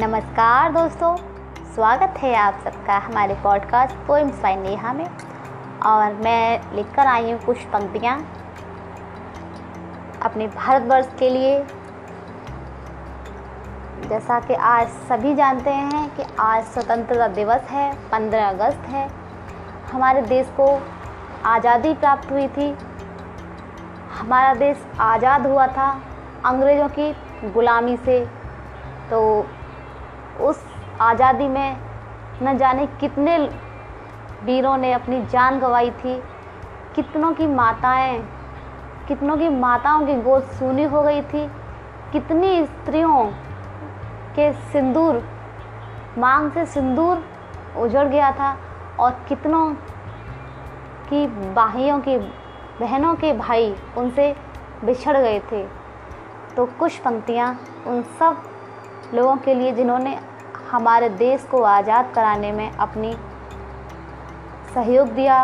नमस्कार दोस्तों, स्वागत है आप सबका हमारे पॉडकास्ट पोएम्स बाय नेहा में। और मैं लेकर आई हूँ कुछ पंक्तियाँ अपने भारतवर्ष के लिए। जैसा कि आज सभी जानते हैं कि आज स्वतंत्रता दिवस है, 15 अगस्त है। हमारे देश को आज़ादी प्राप्त हुई थी, हमारा देश आज़ाद हुआ था अंग्रेज़ों की गुलामी से। तो उस आज़ादी में न जाने कितने वीरों ने अपनी जान गंवाई थी, कितनों की माताओं की गोद सूनी हो गई थी, कितनी स्त्रियों के सिंदूर, मांग से सिंदूर उजड़ गया था, और कितनों की भाइयों की बहनों के भाई उनसे बिछड़ गए थे। तो कुछ पंक्तियाँ उन सब लोगों के लिए जिन्होंने हमारे देश को आज़ाद कराने में अपनी सहयोग दिया,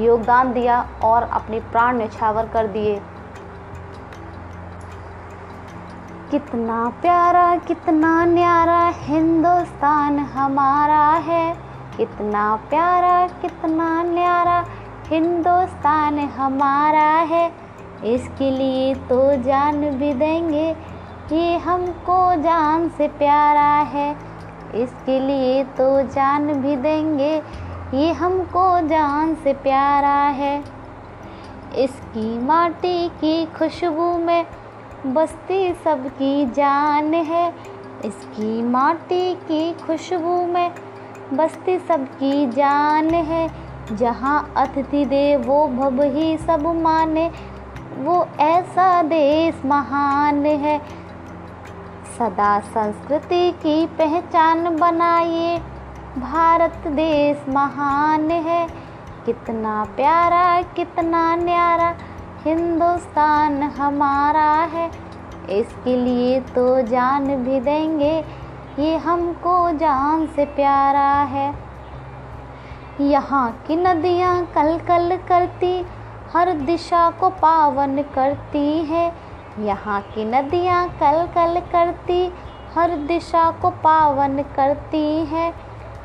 योगदान दिया और अपने प्राण न्यौछावर कर दिए। कितना प्यारा कितना न्यारा हिंदुस्तान हमारा है, कितना प्यारा कितना न्यारा हिंदुस्तान हमारा है, इसके लिए तो जान भी देंगे ये हमको जान से प्यारा है, इसके लिए तो जान भी देंगे ये हमको जान से प्यारा है। इसकी माटी की खुशबू में बस्ती सबकी जान है, इसकी माटी की खुशबू में बस्ती सबकी जान है, जहाँ अतिथि दे वो भव ही सब माने, वो ऐसा देश महान है। सदा संस्कृति की पहचान बनाइए, भारत देश महान है, कितना प्यारा कितना न्यारा हिंदुस्तान हमारा है, इसके लिए तो जान भी देंगे ये हमको जान से प्यारा है। यहाँ की नदियाँ कल कल करती हर दिशा को पावन करती है, यहाँ की नदियाँ कल कल करती हर दिशा को पावन करती है।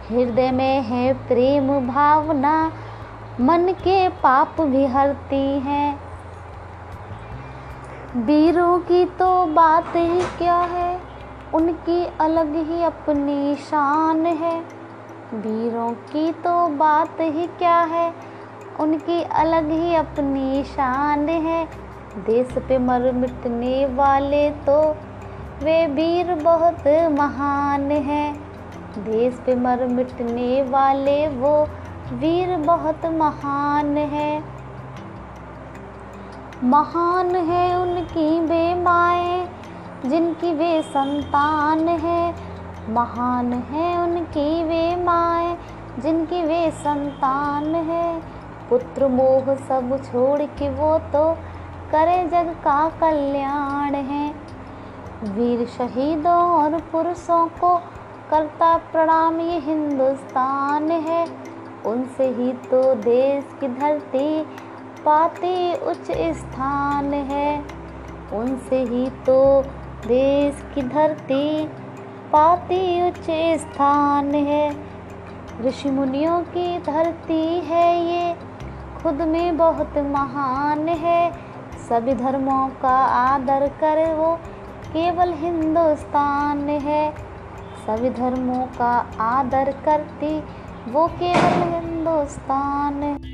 हृदय में है प्रेम भावना, मन के पाप भी हरती है। वीरों की तो बात ही क्या है, उनकी अलग ही अपनी शान है, वीरों की तो बात ही क्या है, उनकी अलग ही अपनी शान है। देश पे मर मिटने वाले तो वे वीर बहुत महान हैं, देश पे मर मिटने वाले वो वीर बहुत महान हैं। महान है उनकी वे माएँ जिनकी वे संतान है, महान है उनकी वे माएँ जिनकी वे संतान है। पुत्र मोह सब छोड़ के वो तो करे जग का कल्याण है। वीर शहीदों और पुरुषों को करता प्रणाम ये हिंदुस्तान है, उनसे ही तो देश की धरती पाती उच्च स्थान है, उनसे ही तो देश की धरती पाती उच्च स्थान है। ऋषि मुनियों की धरती है ये, खुद में बहुत महान है, सभी धर्मों का आदर करे वो केवल हिंदुस्तान है, सभी धर्मों का आदर करती वो केवल हिंदुस्तान है।